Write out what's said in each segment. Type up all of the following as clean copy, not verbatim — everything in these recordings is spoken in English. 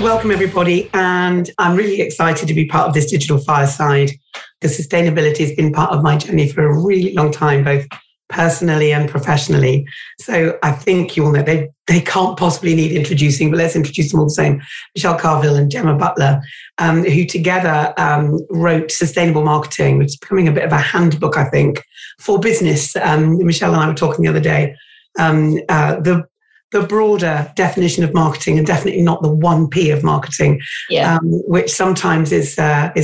Welcome, everybody. And I'm really excited to be part of this digital fireside because sustainability has been part of my journey for a really long time, both personally and professionally. So I think you all know they can't possibly need introducing, but let's introduce them all the same. Michelle Carville and Gemma Butler, who together wrote Sustainable Marketing, which is becoming a bit of a handbook, I think, for business. Michelle and I were talking the other day. The broader definition of marketing, and definitely not the 1P of marketing, which sometimes is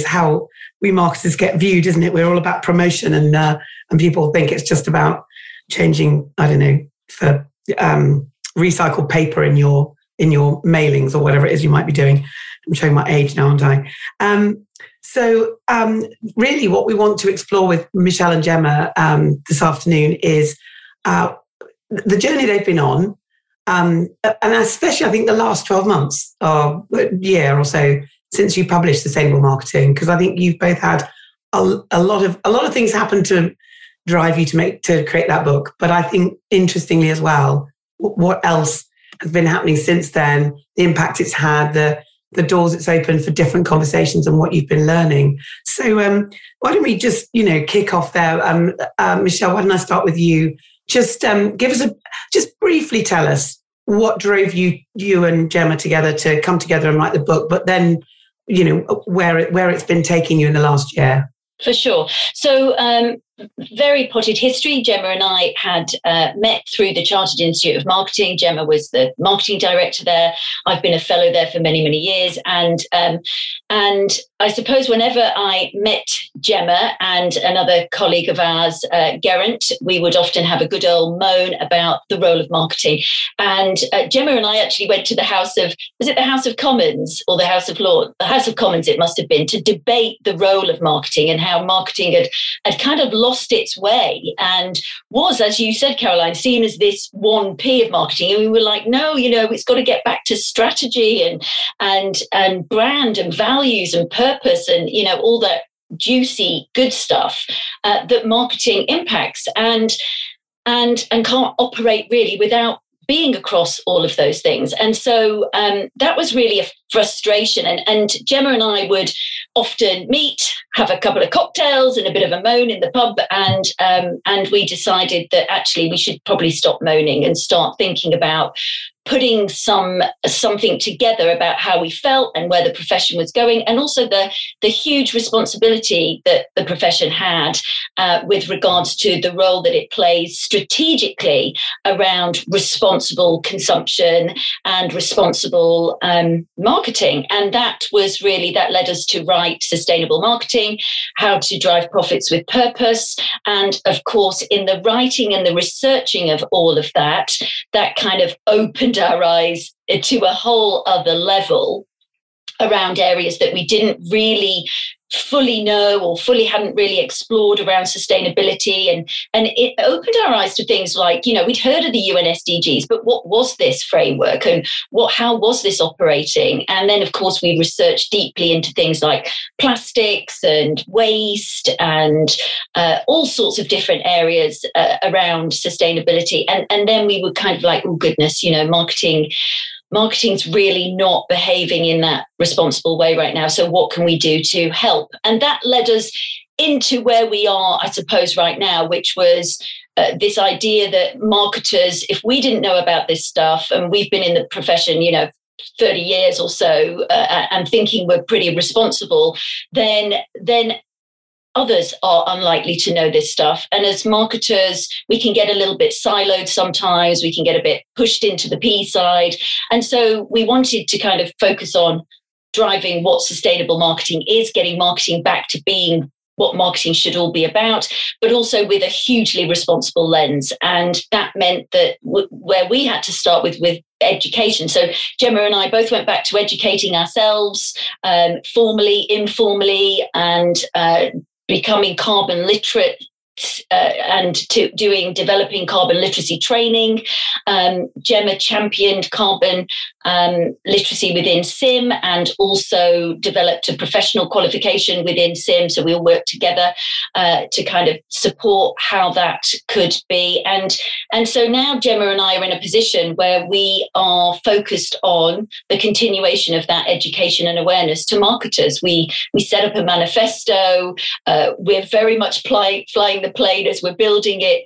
how we marketers get viewed, isn't it? We're all about promotion, and people think it's just about changing, I don't know, for recycled paper in your mailings or whatever it is you might be doing. I'm showing my age now, aren't I? So really, what we want to explore with Michelle and Gemma this afternoon is the journey they've been on. And especially, I think, the last 12 months or year or so since you published Sustainable Marketing, because I think you've both had a lot of things happen to drive you to create that book. But I think, interestingly as well, what else has been happening since then, the impact it's had, the doors it's opened for different conversations and what you've been learning. So why don't we just, kick off there. Michelle, why don't I start with you? Just briefly tell us what drove you and Gemma together to come together and write the book, but then, where it's been taking you in the last year. For sure. So very potted history. Gemma and I had met through the Chartered Institute of Marketing. Gemma was the marketing director there. I've been a fellow there for many, many years. And I suppose whenever I met Gemma and another colleague of ours, Geraint, we would often have a good old moan about the role of marketing. And Gemma and I actually went to the House of Commons or the House of Lords? The House of Commons, it must have been, to debate the role of marketing and how marketing had kind of lost its way and was, as you said, Caroline, seen as this 1P of marketing. And we were like, no, it's got to get back to strategy and brand and values and purpose and, all that juicy good stuff that marketing impacts and can't operate really without being across all of those things. And so that was really a frustration. And Gemma and I would often meet, have a couple of cocktails and a bit of a moan in the pub. And we decided that actually we should probably stop moaning and start thinking about putting something together about how we felt and where the profession was going, and also the huge responsibility that the profession had with regards to the role that it plays strategically around responsible consumption and responsible marketing. And that led us to write Sustainable Marketing, How to Drive Profits with Purpose. And of course, in the writing and the researching of all of that, that kind of opened our eyes to a whole other level around areas that we didn't really fully know or fully hadn't really explored around sustainability. And it opened our eyes to things like, we'd heard of the UN SDGs, but what was this framework and how was this operating? And then, of course, we researched deeply into things like plastics and waste and all sorts of different areas around sustainability. And then we were kind of like, oh, goodness, marketing's really not behaving in that responsible way right now. So what can we do to help? And that led us into where we are, I suppose, right now, which was this idea that marketers, if we didn't know about this stuff, and we've been in the profession, 30 years or so, and thinking we're pretty responsible, then others are unlikely to know this stuff. And as marketers, we can get a little bit siloed sometimes. We can get a bit pushed into the P side. And so we wanted to kind of focus on driving what sustainable marketing is, getting marketing back to being what marketing should all be about, but also with a hugely responsible lens. And that meant that where we had to start with education. So Gemma and I both went back to educating ourselves, formally, informally, and becoming carbon literate and developing carbon literacy training. Gemma championed carbon literacy within SIM and also developed a professional qualification within SIM. So we all worked together to kind of support how that could be. And so now Gemma and I are in a position where we are focused on the continuation of that education and awareness to marketers. We set up a manifesto. We're very much flying the plane as we're building it,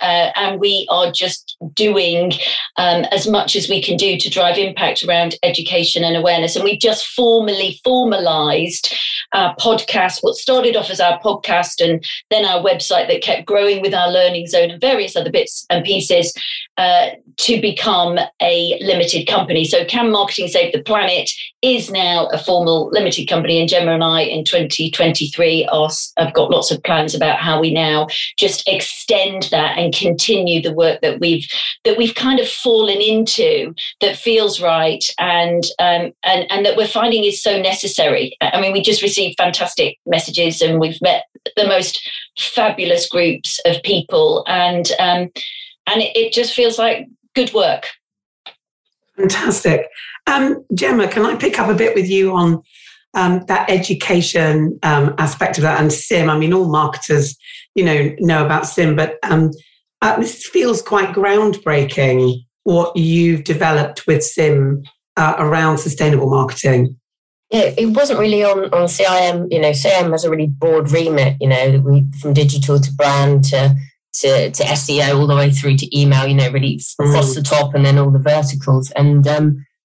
and we are just doing as much as we can do to drive impact around education and awareness. And we just formally formalized our podcast, what started off as our podcast and then our website that kept growing with our learning zone and various other bits and pieces to become a limited company. So Can Marketing Save the Planet is now a formal limited company, and Gemma and I in 2023 have got lots of plans about how we now just extend that and continue the work that we've kind of fallen into that feels right and that we're finding is so necessary. I mean, we just received fantastic messages and we've met the most fabulous groups of people, and it just feels like good work. Fantastic. Gemma, can I pick up a bit with you on that education aspect of that and SIM? I mean, all marketers, know about SIM, but this feels quite groundbreaking, what you've developed with SIM around sustainable marketing. Yeah, it wasn't really on CIM. CIM has a really broad remit, from digital to brand to SEO, all the way through to email, really across the top and then all the verticals. And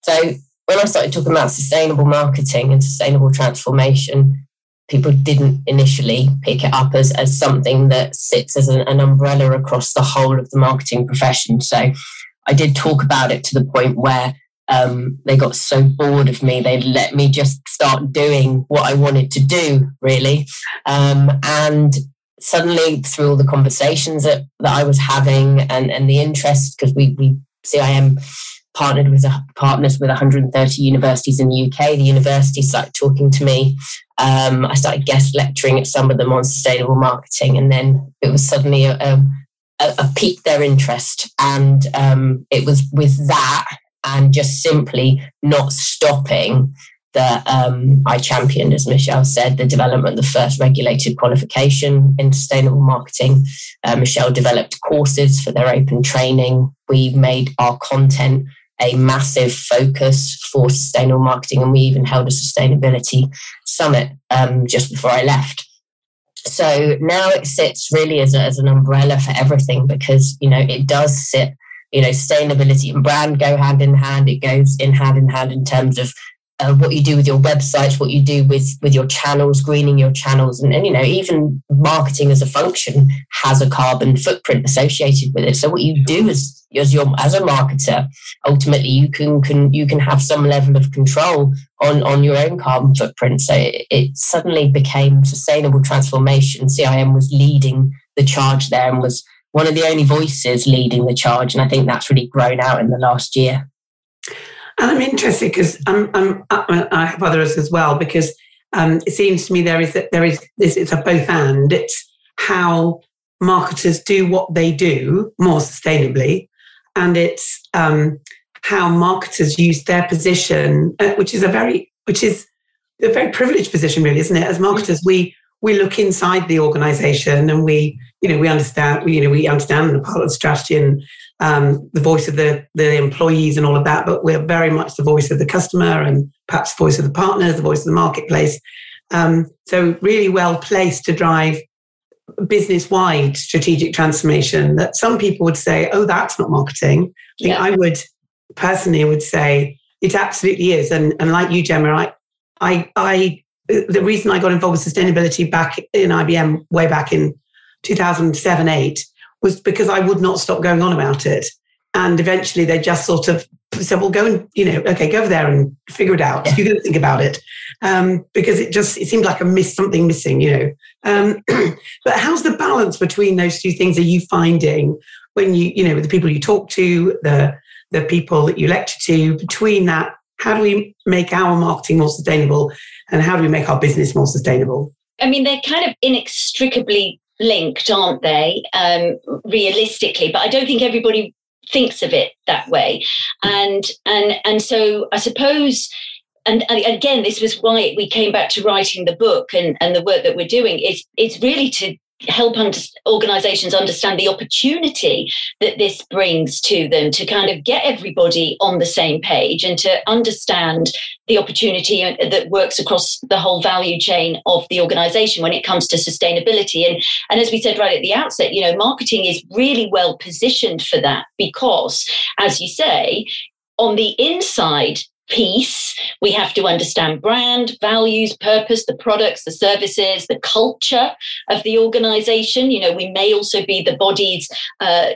so when I started talking about sustainable marketing and sustainable transformation, people didn't initially pick it up as something that sits as an umbrella across the whole of the marketing profession. So I did talk about it to the point where they got so bored of me, they let me just start doing what I wanted to do, really. And suddenly, through all the conversations that I was having and the interest, because we CIM partners with 130 universities in the UK, the universities started talking to me. I started guest lecturing at some of them on sustainable marketing, and then it was suddenly a piqued their interest. And it was with that and just simply not stopping that I championed, as Michelle said, the development of the first regulated qualification in sustainable marketing. Michelle developed courses for their open training. We made our content a massive focus for sustainable marketing, and we even held a sustainability summit just before I left. So now it sits really as an umbrella for everything, because, it does sit, sustainability and brand go hand in hand. It goes in hand in terms of what you do with your websites, what you do with your channels, greening your channels. And even marketing as a function has a carbon footprint associated with it. So what you do as a marketer, ultimately you can have some level of control on your own carbon footprint. So it suddenly became sustainable transformation. CIM was leading the charge there and was one of the only voices leading the charge. And I think that's really grown out in the last year. And I'm interested because I have others as well, because it seems to me there is this, it's a both and. It's how marketers do what they do more sustainably, and it's how marketers use their position, which is a very privileged position, really, isn't it? As marketers, we look inside the organisation and we understand the part of the strategy and the voice of the employees and all of that, but we're very much the voice of the customer and perhaps the voice of the partners, the voice of the marketplace. So really well placed to drive business-wide strategic transformation that some people would say, oh, that's not marketing. Yeah. I would personally would say it absolutely is. And like you, Gemma, I the reason I got involved with sustainability back in IBM way back in 2007-8 was because I would not stop going on about it. And eventually they just sort of said, well, go and, okay, go over there and figure it out. Yeah. You're going to think about it. Because it seemed like something missing, But how's the balance between those two things are you finding when with the people you talk to, the people that you lecture to, between that, how do we make our marketing more sustainable and how do we make our business more sustainable? I mean, they're kind of inextricably linked, aren't they? Realistically, but I don't think everybody thinks of it that way. And so I suppose, and again, this was why we came back to writing the book and the work that we're doing is it's really to help organisations understand the opportunity that this brings to them to kind of get everybody on the same page and to understand the opportunity that works across the whole value chain of the organisation when it comes to sustainability. And as we said right at the outset, you know, marketing is really well positioned for that because, as you say, on the inside piece, we have to understand brand, values, purpose, the products, the services, the culture of the organisation. You know, we may also be the bodies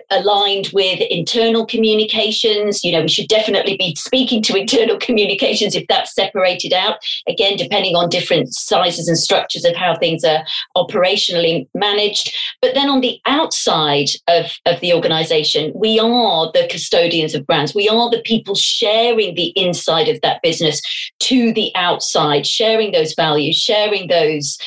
aligned with internal communications. You know, we should definitely be speaking to internal communications if that's separated out. Again, depending on different sizes and structures of how things are operationally managed. But then on the outside of the organisation, we are the custodians of brands. We are the people sharing the inside of that business to the outside, sharing those values, sharing those,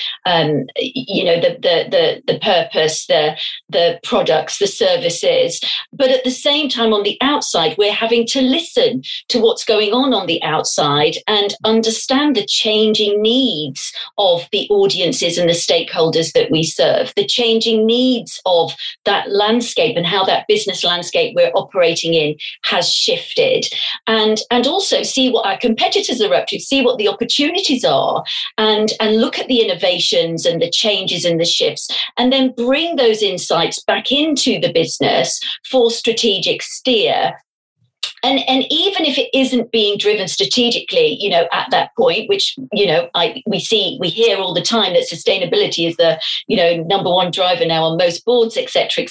you know, the purpose, the products, the services. But at the same time, on the outside, we're having to listen to what's going on the outside and understand the changing needs of the audiences and the stakeholders that we serve, the changing needs of that landscape and how that business landscape we're operating in has shifted. And also see what our competitors are up to, see what the opportunities are, and look at the innovations and the changes and the shifts, and then bring those insights back into the business for strategic steer. And even if it isn't being driven strategically, you know, at that point, which, you know, we hear all the time that sustainability is the, you know, number one driver now on most boards, et cetera,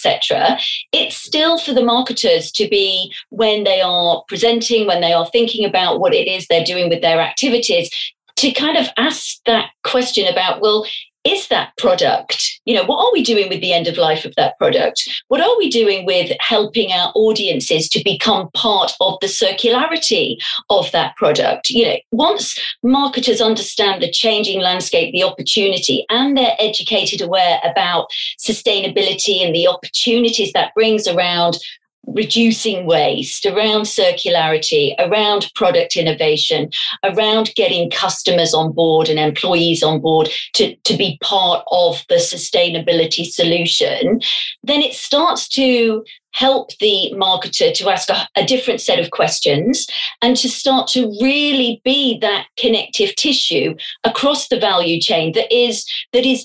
it's still for the marketers to be, when they are presenting, when they are thinking about what it is they're doing with their activities, to kind of ask that question about, well, is that product, you know, what are we doing with the end of life of that product? What are we doing with helping our audiences to become part of the circularity of that product? You know, once marketers understand the changing landscape, the opportunity, and they're educated, aware about sustainability and the opportunities that brings around reducing waste, around circularity, around product innovation, around getting customers on board and employees on board to be part of the sustainability solution, then it starts to help the marketer to ask a different set of questions and to start to really be that connective tissue across the value chain that is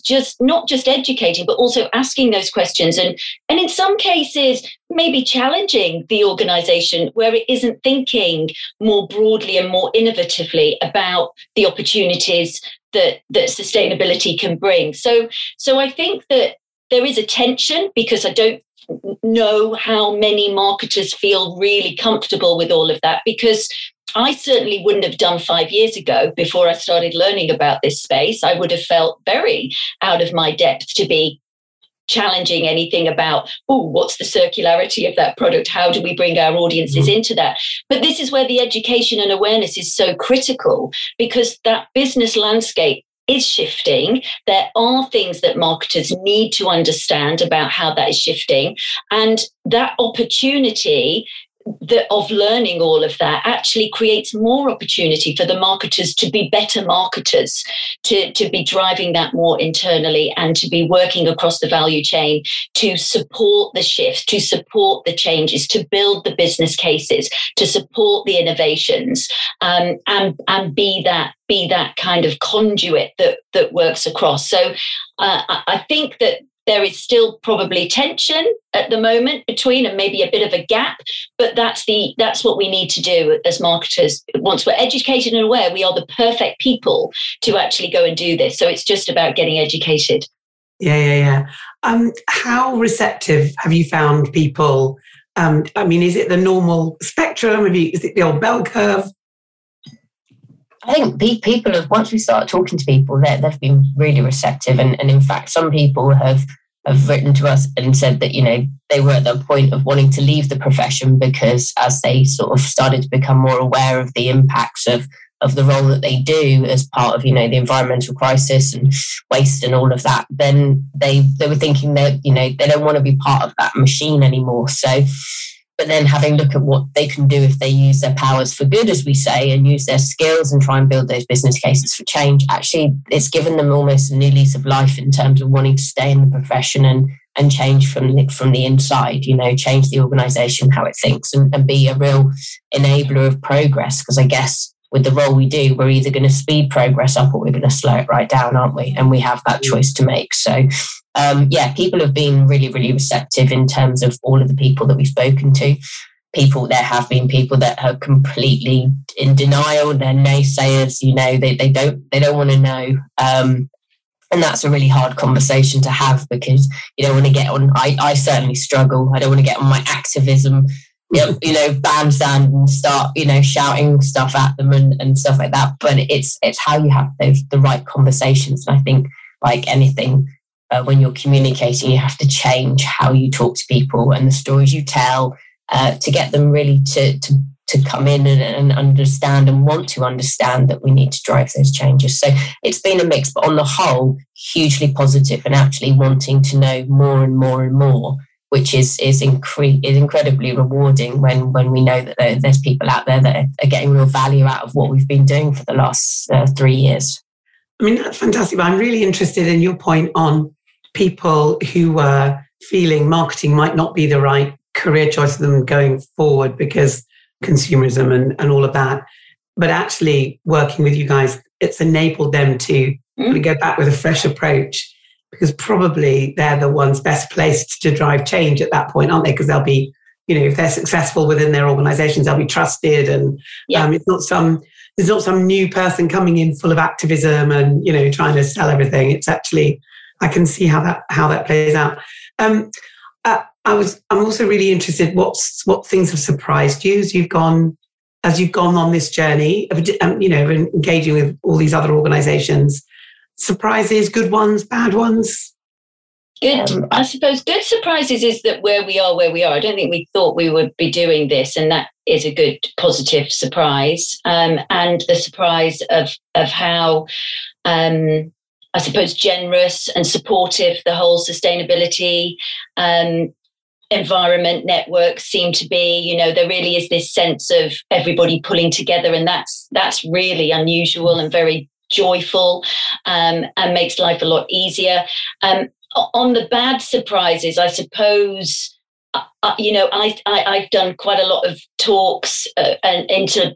just not just educating, but also asking those questions and in some cases maybe challenging the organisation where it isn't thinking more broadly and more innovatively about the opportunities that sustainability can bring. So I think that there is a tension because I don't know how many marketers feel really comfortable with all of that, because I certainly wouldn't have done 5 years ago before I started learning about this space. I would have felt very out of my depth to be challenging anything about, oh, what's the circularity of that product? How do we bring our audiences into that? But this is where the education and awareness is so critical, because that business landscape is shifting. There are things that marketers need to understand about how that is shifting. And that opportunity of learning all of that actually creates more opportunity for the marketers to be better marketers, to be driving that more internally and to be working across the value chain to support the shift, to support the changes, to build the business cases, to support the innovations, and be that kind of conduit that works across. So I think that there is still probably tension at the moment between, and maybe a bit of a gap, but that's what we need to do as marketers. Once we're educated and aware, we are the perfect people to actually go and do this. So it's just about getting educated. Yeah. How receptive have you found people? I mean, is it the normal spectrum? Is it the old bell curve? I think people have, once we start talking to people, they've been really receptive. And in fact, some people have written to us and said that, you know, they were at the point of wanting to leave the profession because as they sort of started to become more aware of the impacts of of the role that they do as part of, you know, the environmental crisis and waste and all of that, then they were thinking that, you know, they don't want to be part of that machine anymore. So, but then having a look at what they can do if they use their powers for good, as we say, and use their skills and try and build those business cases for change, actually it's given them almost a new lease of life in terms of wanting to stay in the profession and change from the inside, you know, change the organisation, how it thinks, and be a real enabler of progress. Because I guess with the role we do, we're either going to speed progress up or we're going to slow it right down, aren't we? And we have that choice to make. So, yeah, people have been really, really receptive in terms of all of the people that we've spoken to. People, there have been people that are completely in denial. They're naysayers, you know, they don't want to know. And that's a really hard conversation to have, because you don't want to get on. I certainly struggle. I don't want to get on my activism, you know, bandstand and start, you know, shouting stuff at them and stuff like that. But it's how you have those, the right conversations. And I think, like anything, when you're communicating, you have to change how you talk to people and the stories you tell to get them really to come in and understand and want to understand that we need to drive those changes. So it's been a mix, but on the whole, hugely positive and actually wanting to know more and more and more, which is incredibly rewarding when we know that there's people out there that are getting real value out of what we've been doing for the last 3 years. I mean, that's fantastic. But I'm really interested in your point on people who were feeling marketing might not be the right career choice for them going forward because consumerism and all of that, but actually working with you guys, it's enabled them to really go back with a fresh approach, because probably they're the ones best placed to drive change at that point, aren't they? Because they'll be, you know, if they're successful within their organizations, they'll be trusted, and it's not some new person coming in full of activism and, you know, trying to sell everything. It's actually, I can see how that plays out. I'm also really interested what things have surprised you as you've gone on this journey of, you know, engaging with all these other organisations. Surprises, good ones, bad ones? Good. I suppose good surprises is that where we are. I don't think we thought we would be doing this, and that is a good positive surprise. And the surprise of how... I suppose generous and supportive the whole sustainability environment networks seem to be. You know, there really is this sense of everybody pulling together, and that's really unusual and very joyful, and makes life a lot easier. On the bad surprises, I suppose, you know, I've done quite a lot of talks and into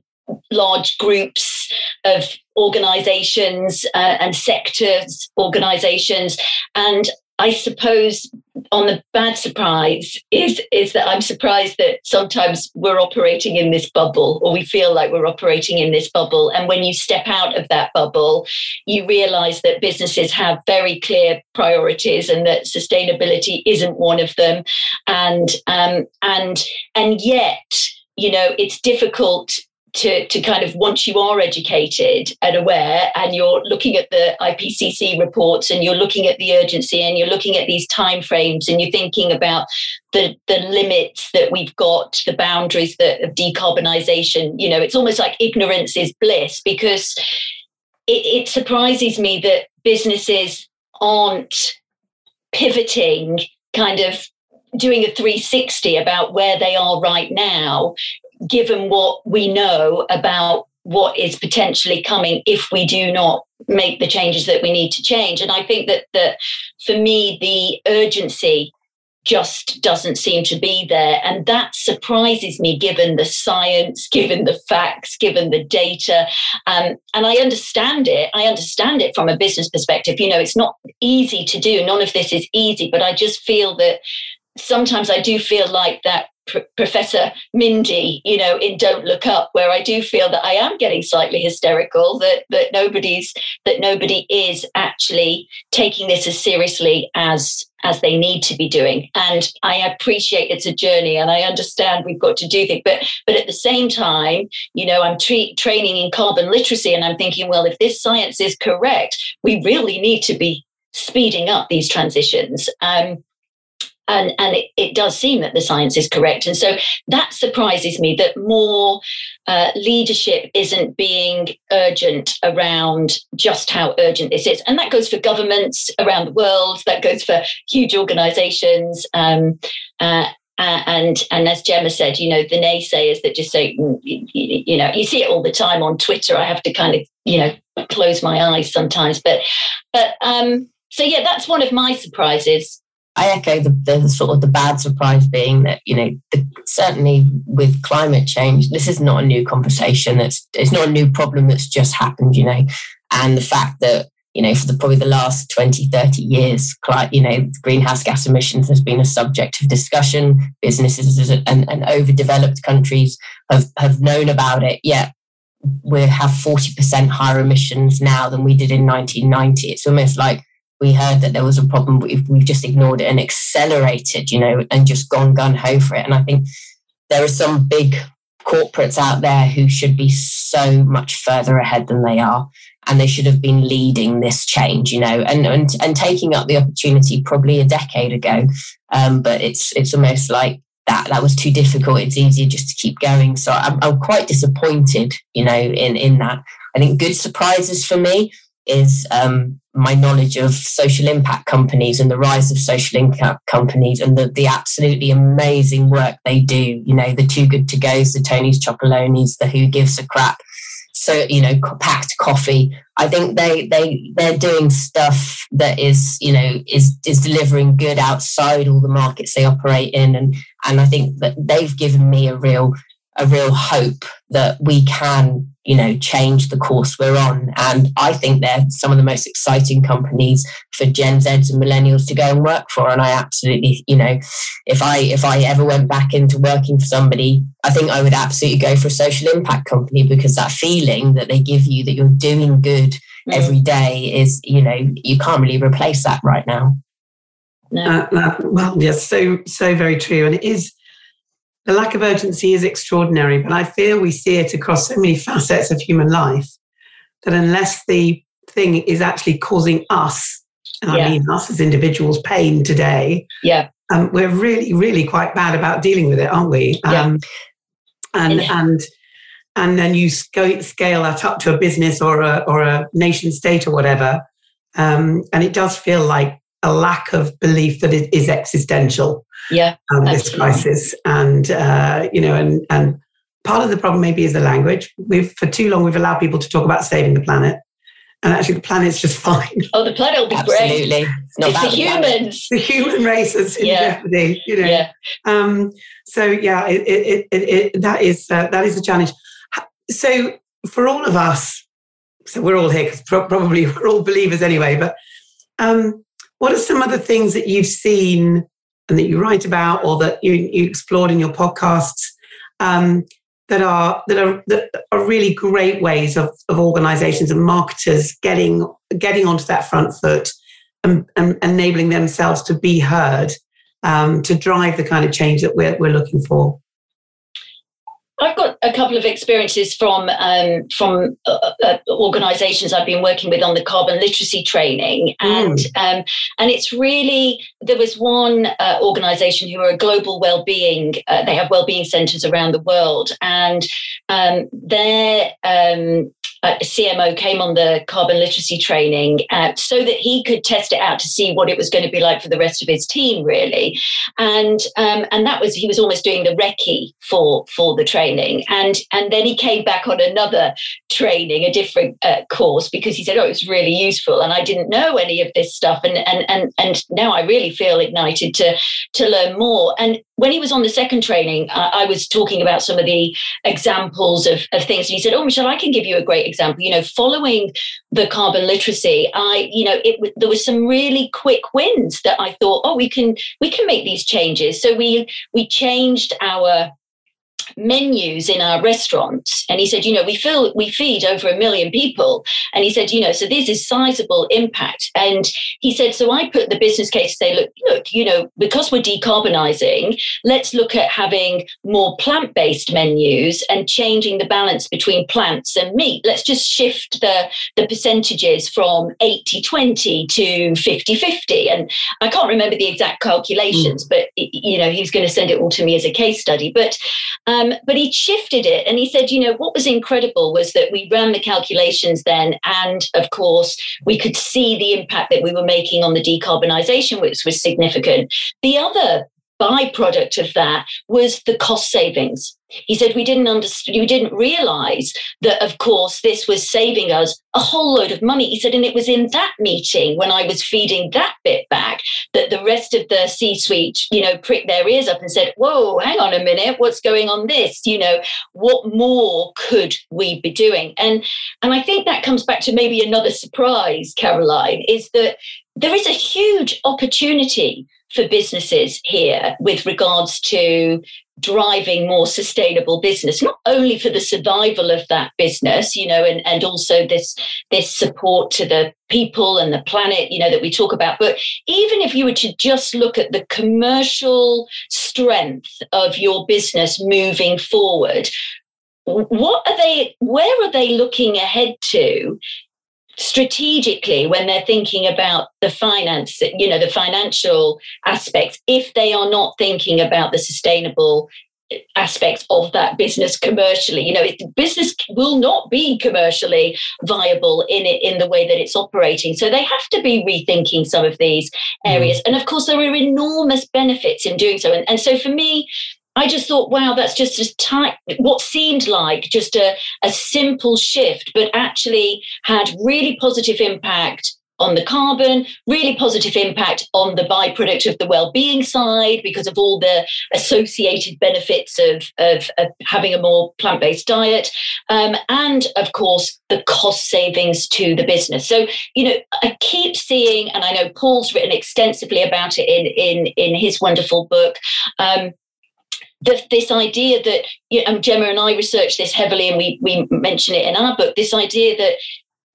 large groups of organisations and sectors organisations. And I suppose on the bad surprise is that I'm surprised that sometimes we're operating in this bubble, or we feel like we're operating in this bubble. And when you step out of that bubble, you realise that businesses have very clear priorities and that sustainability isn't one of them. And yet, you know, it's difficult to kind of, once you are educated and aware and you're looking at the IPCC reports and you're looking at the urgency and you're looking at these timeframes and you're thinking about the limits that we've got, the boundaries of decarbonisation, you know, it's almost like ignorance is bliss, because it surprises me that businesses aren't pivoting, kind of doing a 360 about where they are right now, given what we know about what is potentially coming if we do not make the changes that we need to change. And I think that for me, the urgency just doesn't seem to be there. And that surprises me, given the science, given the facts, given the data. And I understand it. I understand it from a business perspective. You know, it's not easy to do. None of this is easy. But I just feel that sometimes I do feel like that Professor Mindy, you know, in Don't Look Up, where I do feel that I am getting slightly hysterical that nobody is actually taking this as seriously as they need to be doing. And I appreciate it's a journey, and I understand we've got to do things, but at the same time, you know, I'm training in carbon literacy, and I'm thinking, well, if this science is correct, we really need to be speeding up these transitions. And it does seem that the science is correct. And so that surprises me that more leadership isn't being urgent around just how urgent this is. And that goes for governments around the world. That goes for huge organisations. And as Gemma said, you know, the naysayers that just say, you know, you see it all the time on Twitter. I have to kind of, you know, close my eyes sometimes. So, yeah, that's one of my surprises. I echo the sort of the bad surprise being that, you know, certainly with climate change, this is not a new conversation. It's not a new problem that's just happened, you know. And the fact that, you know, for probably the last 20, 30 years, you know, greenhouse gas emissions has been a subject of discussion. Businesses and overdeveloped countries have known about it, yet we have 40% higher emissions now than we did in 1990. It's almost like, we heard that there was a problem, but we've just ignored it and accelerated, you know, and just gone gung-ho for it. And I think there are some big corporates out there who should be so much further ahead than they are, and they should have been leading this change, you know, and taking up the opportunity probably a decade ago. But it's almost like that was too difficult. It's easier just to keep going. So I'm quite disappointed, you know, in that. I think good surprises for me is my knowledge of social impact companies and the rise of social impact companies and the absolutely amazing work they do. You know, the Too Good To Go's, the Tony's Chocolonies, the Who Gives a Crap, so, you know, packed coffee. I think they're doing stuff that is, you know, is delivering good outside all the markets they operate in. And I think that they've given me a real hope that we can, you know, change the course we're on. And I think they're some of the most exciting companies for Gen Zs and millennials to go and work for. And I absolutely, you know, if I ever went back into working for somebody, I think I would absolutely go for a social impact company, because that feeling that they give you that you're doing good every day is, you know, you can't really replace that right now. No. Well, yes, so very true. And it is, the lack of urgency is extraordinary, but I feel we see it across so many facets of human life that unless the thing is actually causing us, and I mean us as individuals, pain today, we're really, really quite bad about dealing with it, aren't we? And then you scale that up to a business or a nation state or whatever, and it does feel like a lack of belief that it is existential. This crisis, and part of the problem maybe is the language. For too long we've allowed people to talk about saving the planet, and actually the planet's just fine. Oh, the planet will be absolutely great. It's the humans, the human race is in jeopardy. You know. Yeah. That is a challenge. So for all of us, so we're all here because probably we're all believers anyway. But what are some other things that you've seen and that you write about, or that you explored in your podcasts, that are really great ways of organisations and marketers getting onto that front foot and enabling themselves to be heard, to drive the kind of change that we're looking for? I've got a couple of experiences from organisations I've been working with on the carbon literacy training, and it's really, there was one organisation who are a global wellbeing. They have wellbeing centres around the world, and their CMO came on the carbon literacy training so that he could test it out to see what it was going to be like for the rest of his team, really. And that was, he was almost doing the recce for the training. And then he came back on another training, a different course, because he said, it was really useful. And I didn't know any of this stuff. And now I really feel ignited to learn more. And when he was on the second training, I was talking about some of the examples of things. And he said, oh, Michelle, I can give you a great example. You know, following the carbon literacy, there were some really quick wins that I thought, oh, we can make these changes. So we changed our menus in our restaurants, and he said, you know, we feed over 1 million people, and he said, you know, so this is sizable impact. And he said, so I put the business case to say, look, you know, because we're decarbonizing, let's look at having more plant-based menus and changing the balance between plants and meat. Let's just shift the percentages from 80-20 to 50-50. And I can't remember the exact calculations, but you know, he was going to send it all to me as a case study, but he shifted it, and he said, you know, what was incredible was that we ran the calculations then, and of course we could see the impact that we were making on the decarbonisation, which was significant. The other byproduct of that was the cost savings. He said, we didn't realise that, of course, this was saving us a whole load of money. He said, and it was in that meeting when I was feeding that bit back that the rest of the C-suite, you know, pricked their ears up and said, whoa, hang on a minute, what's going on this? You know, what more could we be doing? And I think that comes back to maybe another surprise, Caroline, is that there is a huge opportunity for businesses here with regards to driving more sustainable business, not only for the survival of that business, you know, and also this support to the people and the planet, you know, that we talk about. But even if you were to just look at the commercial strength of your business moving forward, where are they looking ahead to strategically when they're thinking about the finance, you know, the financial aspects, if they are not thinking about the sustainable aspects of that business commercially? You know, business will not be commercially viable in the way that it's operating. So they have to be rethinking some of these areas. And of course, there are enormous benefits in doing so. And so for me, I just thought, wow, that's just what seemed like just a simple shift, but actually had really positive impact on the carbon, really positive impact on the byproduct of the well-being side because of all the associated benefits of having a more plant-based diet, and, of course, the cost savings to the business. So, you know, I keep seeing, and I know Paul's written extensively about it in his wonderful book, this idea that, you know, Gemma and I research this heavily, and we mention it in our book, this idea that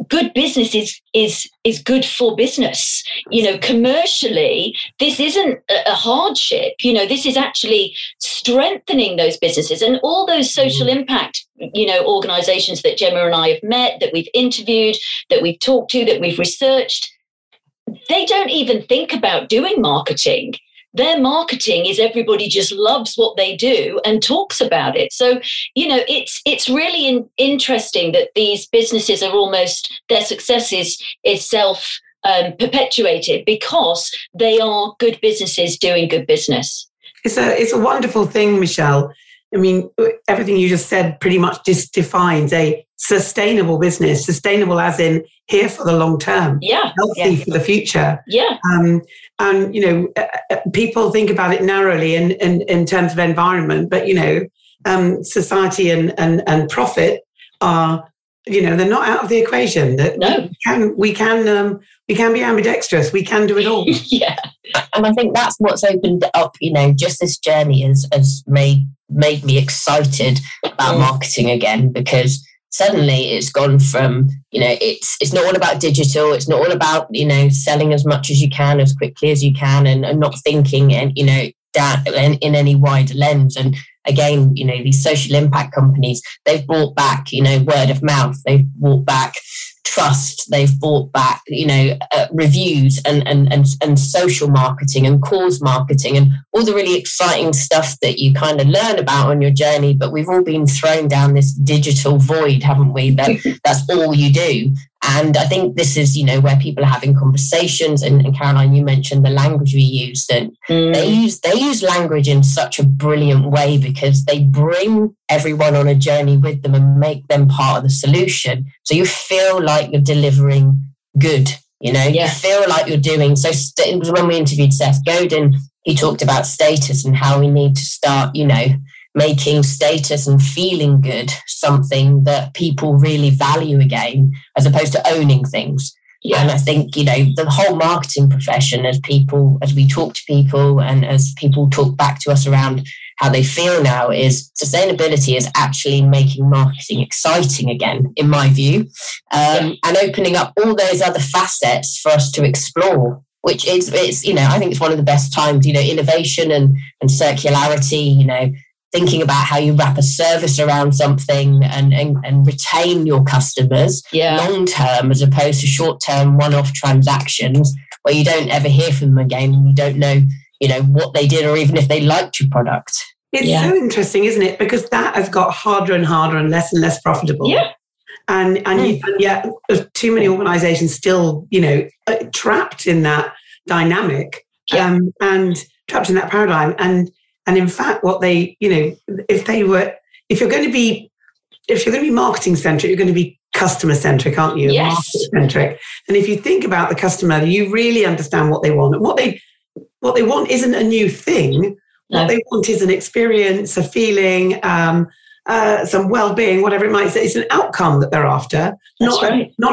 good business is good for business. You know, commercially, this isn't a hardship. You know, this is actually strengthening those businesses, and all those social impact, you know, organisations that Gemma and I have met, that we've interviewed, that we've talked to, that we've researched, they don't even think about doing marketing. Their marketing is everybody just loves what they do and talks about it. So, you know, it's really interesting that these businesses are almost, their success is self-perpetuated because they are good businesses doing good business. It's a wonderful thing, Michelle. I mean, everything you just said pretty much just defines a sustainable business, sustainable as in here for the long term, healthy for the future. Yeah. And, you know, people think about it narrowly in terms of environment, but, you know, society and profit are, you know, they're not out of the equation. No. We can be ambidextrous. We can do it all. Yeah. And I think that's what's opened up, you know, just this journey has made me excited about marketing again, because suddenly it's gone from, you know, it's not all about digital, it's not all about, you know, selling as much as you can, as quickly as you can, and not thinking, and, you know, that in any wider lens. And again, you know, these social impact companies, they've brought back, you know, word of mouth, they've brought back trust, they've brought back, you know, reviews and social marketing and cause marketing and all the really exciting stuff that you kind of learn about on your journey. But we've all been thrown down this digital void, haven't we? That's all you do. And I think this is, you know, where people are having conversations. And Caroline, you mentioned the language we use. And they use language in such a brilliant way because they bring everyone on a journey with them and make them part of the solution. So you feel like you're delivering good, you know, you feel like you're doing. So when we interviewed Seth Godin, he talked about status and how we need to start, you know, making status and feeling good something that people really value again, as opposed to owning things. Yeah, and I think, you know, the whole marketing profession, as people, as we talk to people and as people talk back to us around how they feel now, is sustainability is actually making marketing exciting again, in my view, and opening up all those other facets for us to explore, which is, it's, you know, I think it's one of the best times, you know, innovation and circularity, you know, thinking about how you wrap a service around something and retain your customers long-term as opposed to short-term one-off transactions where you don't ever hear from them again and you don't know, you know, what they did or even if they liked your product. It's so interesting, isn't it? Because that has got harder and harder and less profitable. Yeah. And yet too many organisations still, you know, trapped in that dynamic and trapped in that paradigm. And in fact, what they, you know, if you're going to be marketing centric, you're going to be customer centric, aren't you? Yes. Market centric. And if you think about the customer, you really understand what they want. And what they want isn't a new thing. No. What they want is an experience, a feeling, some well-being, whatever it might be. It's an outcome that they're after, not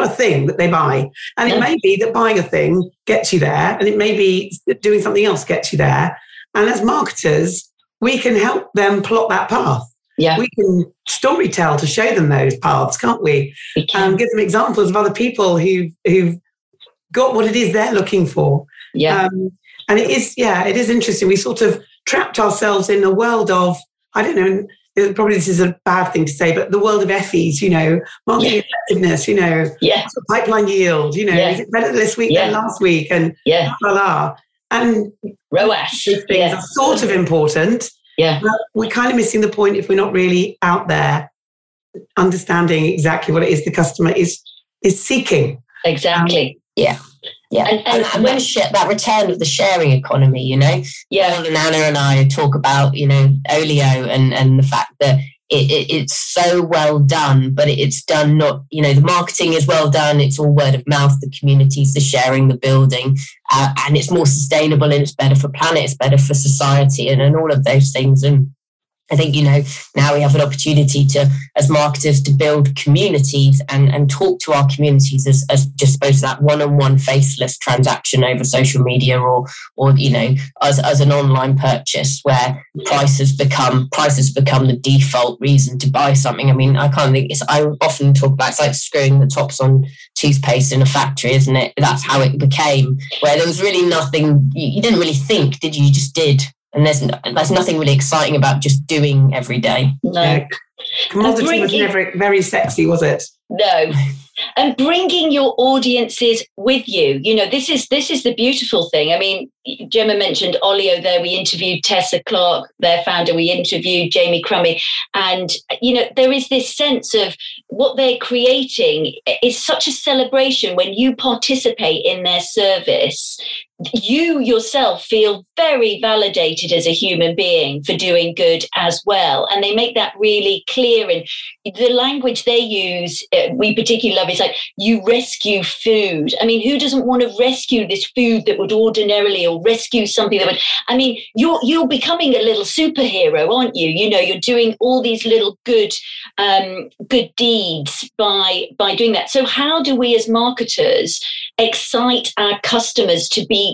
a thing that they buy. And it may be that buying a thing gets you there, and it may be doing something else gets you there. And as marketers, we can help them plot that path. Yeah. We can story tell to show them those paths, can't we? And give them examples of other people who've got what it is they're looking for. Yeah. And it is interesting. We sort of trapped ourselves in a world of, I don't know, probably this is a bad thing to say, but the world of FEs, you know, marketing effectiveness, you know, pipeline yield, you know, is it better this week than last week? And blah, blah, blah. And ROAS, these things are sort of important, but we're kind of missing the point if we're not really out there understanding exactly what it is the customer is seeking. Exactly. And when that return of the sharing economy, you know, Paul and Anna and I talk about, you know, Olio and the fact that it's so well done, but it's done not, you know, the marketing is well done. It's all word of mouth, the communities, the sharing, the building, and it's more sustainable and it's better for planet, it's better for society and all of those things. And I think, you know, now we have an opportunity to, as marketers, to build communities and talk to our communities as just opposed to that one-on-one faceless transaction over social media or you know, as an online purchase where prices become the default reason to buy something. I mean, I often talk about it's like screwing the tops on toothpaste in a factory, isn't it? That's how it became, where there was really nothing, you didn't really think, did you? You just did. And there's nothing really exciting about just doing every day. No. Commodity was never very sexy, was it? No. And bringing your audiences with you. You know, this is the beautiful thing. I mean, Gemma mentioned Olio there. We interviewed Tessa Clark, their founder. We interviewed Jamie Crumby. And, you know, there is this sense of what they're creating is such a celebration when you participate in their service. You yourself feel very validated as a human being for doing good as well. And they make that really clear. And the language they use, we particularly love, is like, you rescue food. I mean, who doesn't want to rescue this food that would ordinarily, or rescue something that would, I mean, you're becoming a little superhero, aren't you? You know, you're doing all these little good deeds by doing that. So how do we as marketers excite our customers to be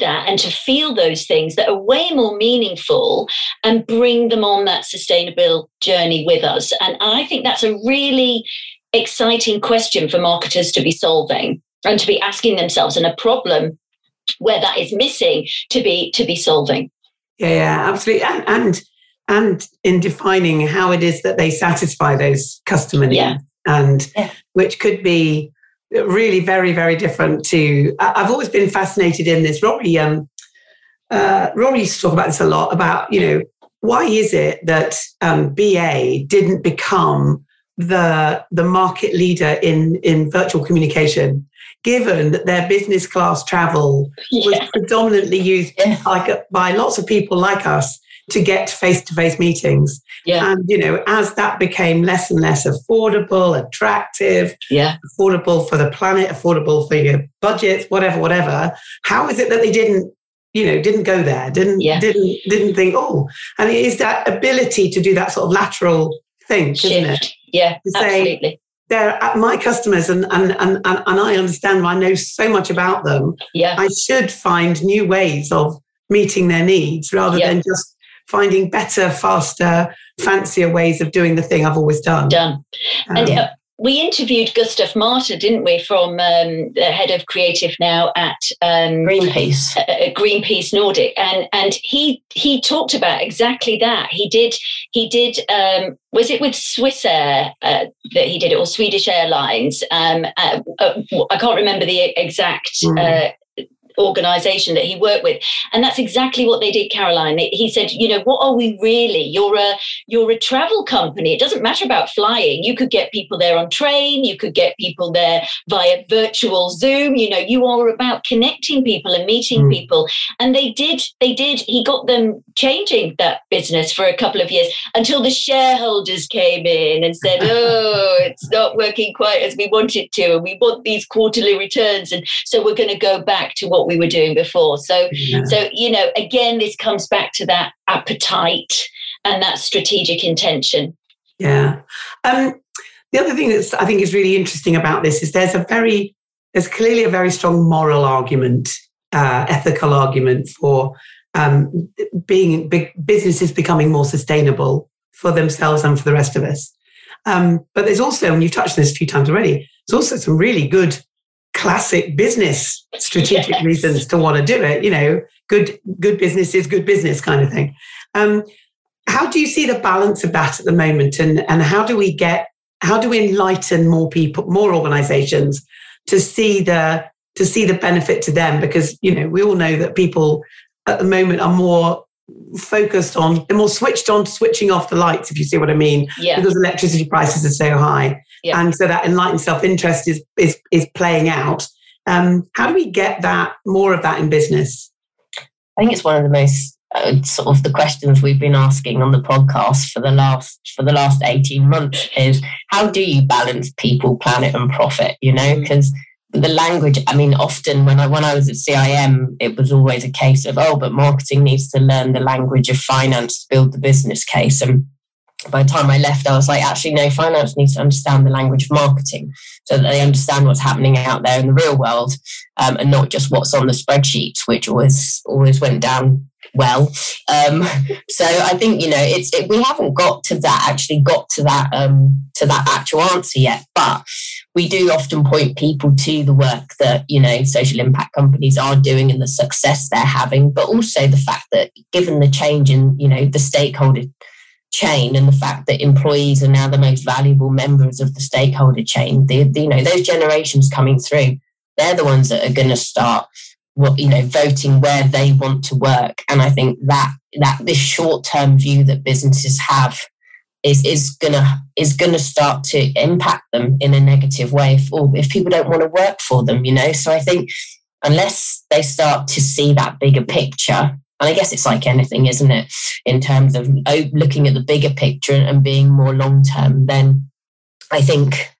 that and to feel those things that are way more meaningful and bring them on that sustainable journey with us? And I think that's a really exciting question for marketers to be solving and to be asking themselves, and a problem where that is missing to be solving. Yeah, absolutely. And in defining how it is that they satisfy those customer needs, which could be really very, very different to. I've always been fascinated in this. Robbie used to talk about this a lot, about, you know, why is it that BA didn't become the market leader in virtual communication, given that their business class travel was predominantly used by lots of people like us to get face-to-face meetings. Yeah. And, you know, as that became less and less affordable, attractive, affordable for the planet, affordable for your budgets, whatever, how is it that they didn't, you know, didn't go there, didn't think, oh, and it is that ability to do that sort of lateral thing, isn't it? Yeah, to absolutely. Say, they're my customers, and I understand, I know so much about them. Yeah. I should find new ways of meeting their needs rather than just finding better, faster, fancier ways of doing the thing I've always done. And we interviewed Gustav Marta, didn't we, from the head of creative now at Greenpeace. Greenpeace Nordic, and he talked about exactly that. He did. Was it with Swissair that he did it, or Swedish Airlines? I can't remember the exact. Organisation that he worked with, and that's exactly what they did, Caroline. He said, you know, what are we really? You're a travel company. It doesn't matter about flying. You could get people there on train. You could get people there via virtual Zoom. You know, you are about connecting people and meeting people. And they did. He got them changing that business for a couple of years until the shareholders came in and said, oh, it's not working quite as we want it to, and we want these quarterly returns, and so we're going to go back to what we were doing before. So you know, again, this comes back to that appetite and that strategic intention. The other thing that's I think is really interesting about this is there's clearly a very strong moral argument, ethical argument for being big businesses becoming more sustainable for themselves and for the rest of us. But there's also, and you've touched on this a few times already, there's also some really good classic business strategic reasons to want to do it, you know, good business is good business kind of thing. How do you see the balance of that at the moment, and how do we enlighten more people, more organizations to see the benefit to them? Because, you know, we all know that people at the moment are more focused on, they're more switched on to switching off the lights, if you see what I mean, because electricity prices are so high. Yeah. And so that enlightened self-interest is playing out. How do we get that, more of that in business? I think it's one of the most sort of the questions we've been asking on the podcast for the last 18 months is, how do you balance people, planet and profit? You know, because the language, I mean, often when I was at CIM, it was always a case of, oh, but marketing needs to learn the language of finance to build the business case. And by the time I left, I was like, actually, no, finance needs to understand the language of marketing so that they understand what's happening out there in the real world, and not just what's on the spreadsheets, which always went down well. So I think, you know, we haven't got to that actual answer yet, but we do often point people to the work that, you know, social impact companies are doing and the success they're having, but also the fact that given the change in, you know, the stakeholder chain and the fact that employees are now the most valuable members of the stakeholder chain, you know, those generations coming through, they're the ones that are going to start, you know, voting where they want to work. And I think that this short-term view that businesses have is gonna start to impact them in a negative way, if people don't want to work for them, you know. So I think unless they start to see that bigger picture. And I guess it's like anything, isn't it, in terms of looking at the bigger picture and being more long-term, then I think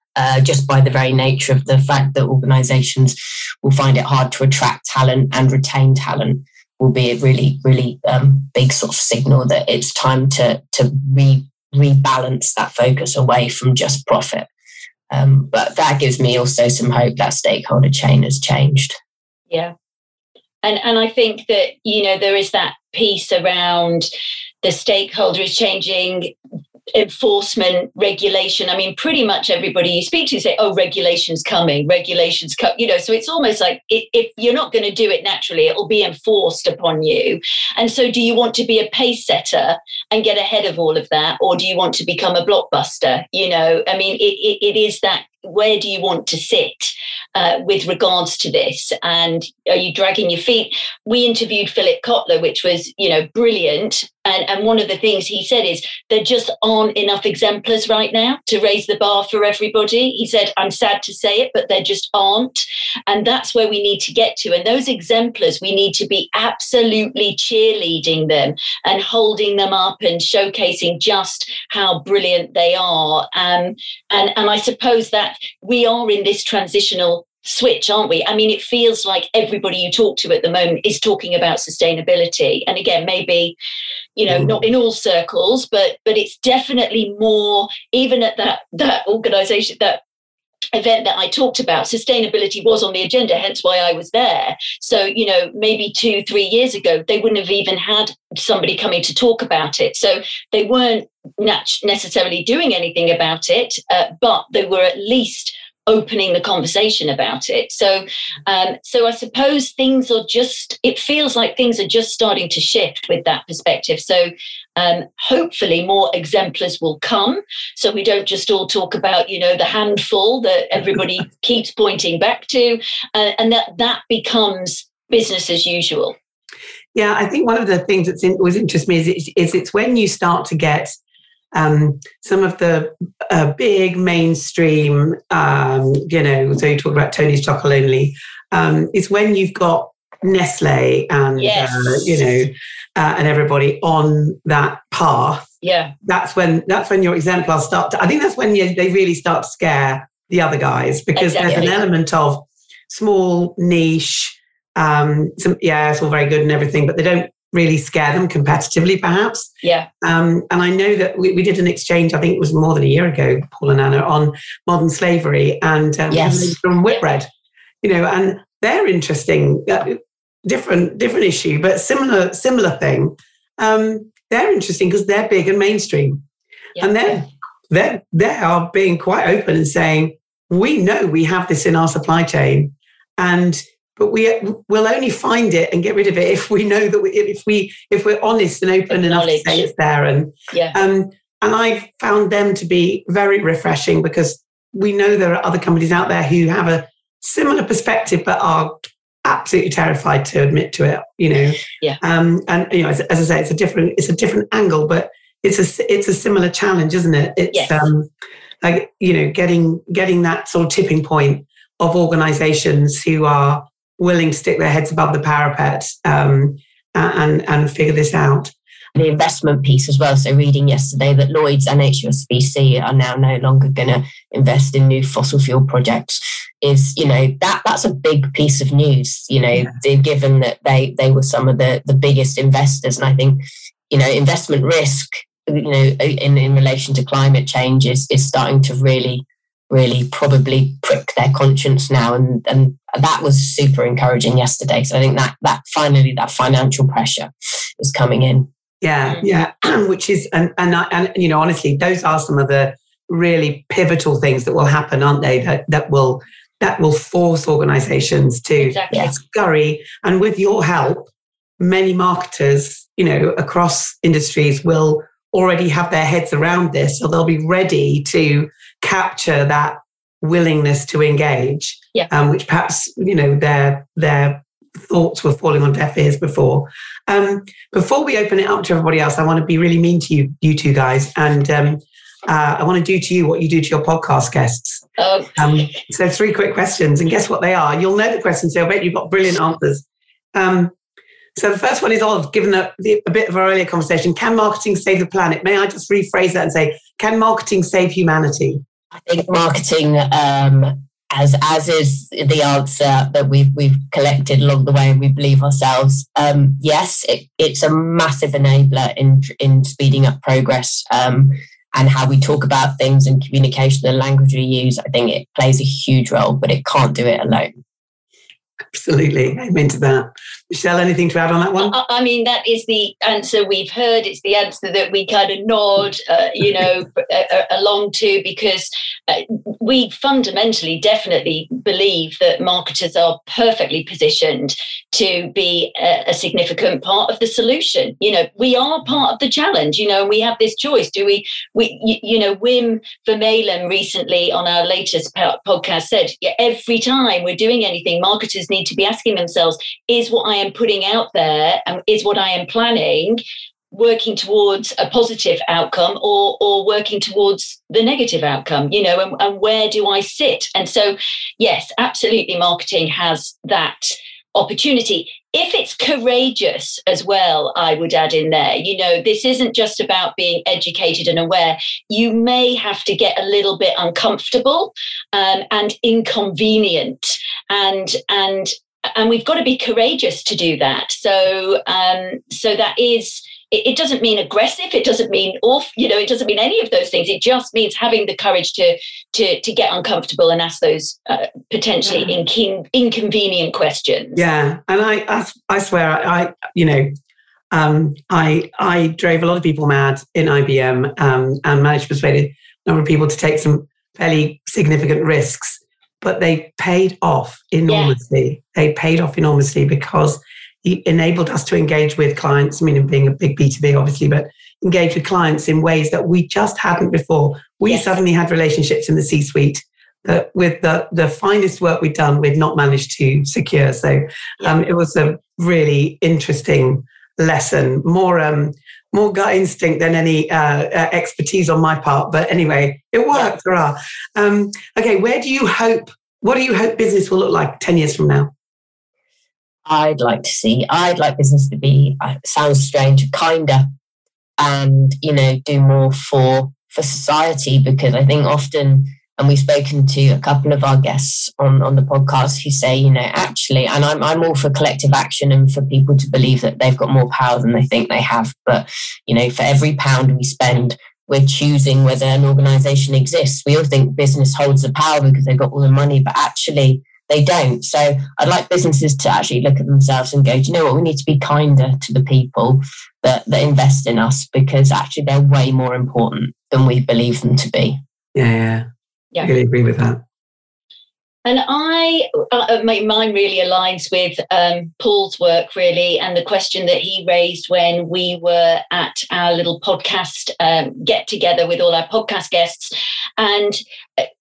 just by the very nature of the fact that organisations will find it hard to attract talent and retain talent will be a really, really big sort of signal that it's time to rebalance that focus away from just profit. But that gives me also some hope that stakeholder chain has changed. Yeah. And I think that, you know, there is that piece around the stakeholder is changing, enforcement, regulation. I mean, pretty much everybody you speak to say, oh, regulation's coming, you know, so it's almost like if you're not going to do it naturally, it will be enforced upon you. And so do you want to be a pace setter and get ahead of all of that? Or do you want to become a blockbuster? You know, I mean, it is that, where do you want to sit with regards to this? And are you dragging your feet? We interviewed Philip Kotler, which was, you know, brilliant. And one of the things he said is there just aren't enough exemplars right now to raise the bar for everybody. He said, I'm sad to say it, but there just aren't. And that's where we need to get to. And those exemplars, we need to be absolutely cheerleading them and holding them up and showcasing just how brilliant they are. And I suppose that we are in this transitional switch, aren't we? I mean, it feels like everybody you talk to at the moment is talking about sustainability. And again, maybe, you know, not in all circles, but it's definitely more, even at that organization, that event that I talked about, sustainability was on the agenda, hence why I was there. So, you know, maybe 2-3 years ago, they wouldn't have even had somebody coming to talk about it. So they weren't necessarily doing anything about it, but they were at least opening the conversation about it. So, so I suppose things are just, it feels like things are just starting to shift with that perspective. So hopefully more exemplars will come. So we don't just all talk about, you know, the handful that everybody keeps pointing back to, and that becomes business as usual. Yeah, I think one of the things that's always interests me is it's when you start to get some of the big mainstream, you know, so you talk about Tony's Chocolonely, it's when you've got Nestle and, yes, you know, and everybody on that path. Yeah. That's when your exemplars start to, I think that's when they really start to scare the other guys, because exactly, there's an element of small, niche, it's all very good and everything, but they don't really scare them competitively, perhaps. Yeah. And I know that we did an exchange, I think it was more than a year ago, Paul and Anna, on modern slavery and yes, from Whitbread, you know, and they're interesting, different issue, but similar thing. They're interesting because they're big and mainstream. Yeah. And they are being quite open and saying, we know we have this in our supply chain, and but we'll only find it and get rid of it if we know that if we're honest and open enough to say it's there. And yeah, and I found them to be very refreshing, because we know there are other companies out there who have a similar perspective but are absolutely terrified to admit to it. You know, yeah. And you know, as I say, it's a different angle, but it's a similar challenge, isn't it? It's yes, like, you know, getting that sort of tipping point of organisations who are willing to stick their heads above the parapet and figure this out. The investment piece as well. So reading yesterday that Lloyd's and HSBC are now no longer going to invest in new fossil fuel projects is, you know, that's a big piece of news, you know, yeah, given that they were some of the biggest investors. And I think, you know, investment risk, you know, in relation to climate change is starting to really probably prick their conscience now. And that was super encouraging yesterday. So I think that finally that financial pressure is coming in. Yeah, yeah. Which is, and you know, honestly, those are some of the really pivotal things that will happen, aren't they? That will force organizations to exactly, scurry. And with your help, many marketers, you know, across industries will already have their heads around this. So they'll be ready to capture that willingness to engage, yeah, which perhaps, you know, their thoughts were falling on deaf ears before. Before we open it up to everybody else, I want to be really mean to you two guys, and I want to do to you what you do to your podcast guests. Oh. So 3 quick questions, and guess what they are. You'll know the questions, so I bet you've got brilliant answers. So the first one is odd, given a bit of our earlier conversation. Can marketing save the planet? May I just rephrase that and say, can marketing save humanity? I think marketing, as is the answer that we've collected along the way, and we believe ourselves. Yes, it's a massive enabler in speeding up progress, and how we talk about things and communication and language we use. I think it plays a huge role, but it can't do it alone. Absolutely. Amen to that. Michelle, anything to add on that one? I mean, that is the answer we've heard. It's the answer that we kind of nod, you know, along to, because we fundamentally definitely believe that marketers are perfectly positioned to be a significant part of the solution. You know, we are part of the challenge, you know, and we have this choice. Do we, Wim Vermeulen recently on our latest podcast said, yeah, every time we're doing anything, marketers need to be asking themselves, is what I am putting out there and is what I am planning working towards a positive outcome or working towards the negative outcome, you know, and where do I sit? And so, yes, absolutely, marketing has that opportunity. If it's courageous as well, I would add in there, you know, this isn't just about being educated and aware. You may have to get a little bit uncomfortable and inconvenient and we've got to be courageous to do that. So that is, it doesn't mean aggressive. It doesn't mean off. You know, it doesn't mean any of those things. It just means having the courage to get uncomfortable and ask those potentially inconvenient questions. Yeah, and I swear, I you know, I drove a lot of people mad in IBM and managed to persuade a number of people to take some fairly significant risks, but they paid off enormously. Yeah. They paid off enormously because it enabled us to engage with clients. I mean, being a big B2B, obviously, but engage with clients in ways that we just hadn't before. We suddenly had relationships in the C-suite that with the finest work we'd done, we'd not managed to secure. So it was a really interesting lesson, more gut instinct than any expertise on my part. But anyway, it worked. Yeah. Okay, what do you hope business will look like 10 years from now? I'd like business to be, sounds strange, kinder and, you know, do more for society, because I think often, and we've spoken to a couple of our guests on the podcast who say, you know, actually, and I'm all for collective action and for people to believe that they've got more power than they think they have. But, you know, for every £1 we spend, we're choosing whether an organisation exists. We all think business holds the power because they've got all the money, but actually they don't. So I'd like businesses to actually look at themselves and go, do you know what, we need to be kinder to the people that invest in us, because actually they're way more important than we believe them to be. Yeah. I really agree with that. And mine really aligns with Paul's work, really, and the question that he raised when we were at our little podcast get-together with all our podcast guests. And,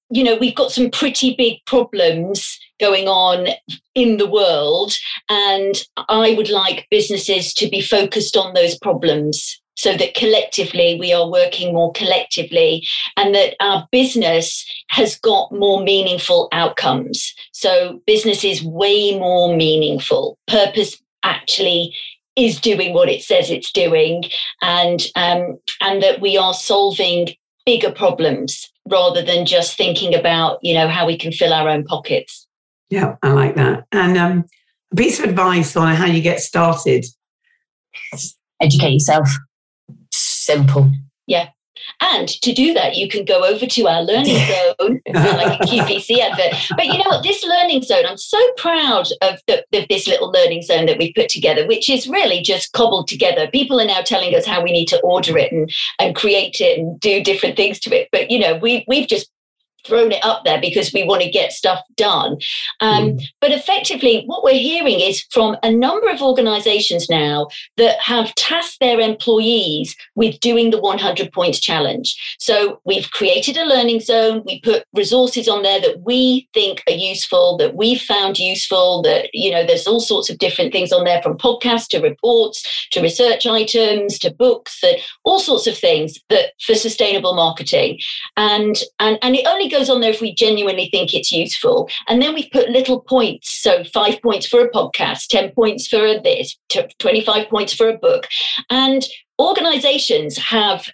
you know, we've got some pretty big problems going on in the world, and I would like businesses to be focused on those problems, so that collectively we are working more collectively and that our business has got more meaningful outcomes. So business is way more meaningful. Purpose actually is doing what it says it's doing, and that we are solving bigger problems rather than just thinking about, you know, how we can fill our own pockets. Yeah, I like that. And a piece of advice on how you get started. Educate yourself. Simple. Yeah. And to do that, you can go over to our learning zone. It's not like a QPC advert. But you know what? This learning zone, I'm so proud of this little learning zone that we've put together, which is really just cobbled together. People are now telling us how we need to order it and create it and do different things to it. But, you know, we've just thrown it up there because we want to get stuff done. But effectively, what we're hearing is from a number of organisations now that have tasked their employees with doing the 100 points challenge. So we've created a learning zone. We put resources on there that we think are useful, that we found useful, that, you know, there's all sorts of different things on there, from podcasts to reports to research items to books, that all sorts of things that for sustainable marketing. And it only goes on there if we genuinely think it's useful. And then we've put little points, so 5 points for a podcast, 10 points for this, 25 points for a book. And organizations have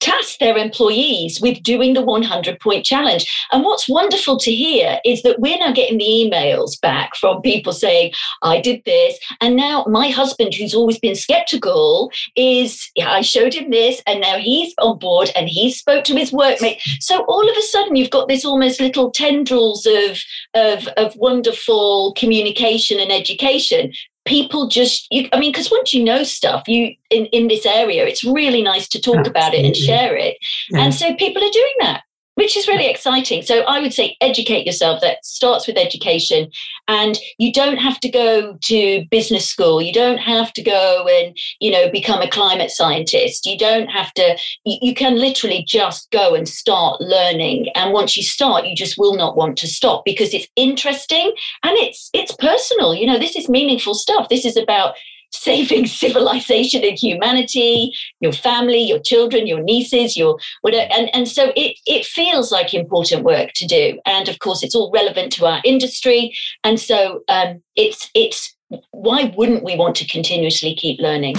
tasked their employees with doing the 100 point challenge. And what's wonderful to hear is that we're now getting the emails back from people saying, I did this, and now my husband, who's always been skeptical, I showed him this, and now he's on board and he spoke to his workmate. So all of a sudden you've got this almost little tendrils of wonderful communication and education. People because once you know stuff, in this area, it's really nice to talk about it and share it. Yeah. And so people are doing that, which is really exciting. So I would say educate yourself. That starts with education. And you don't have to go to business school. You don't have to go and, you know, become a climate scientist. You don't have to, you can literally just go and start learning. And once you start, you just will not want to stop, because it's interesting and it's personal. You know, this is meaningful stuff. This is about saving civilization and humanity, your family, your children, your nieces, your whatever. And so it feels like important work to do. And of course, it's all relevant to our industry. And so it's why wouldn't we want to continuously keep learning?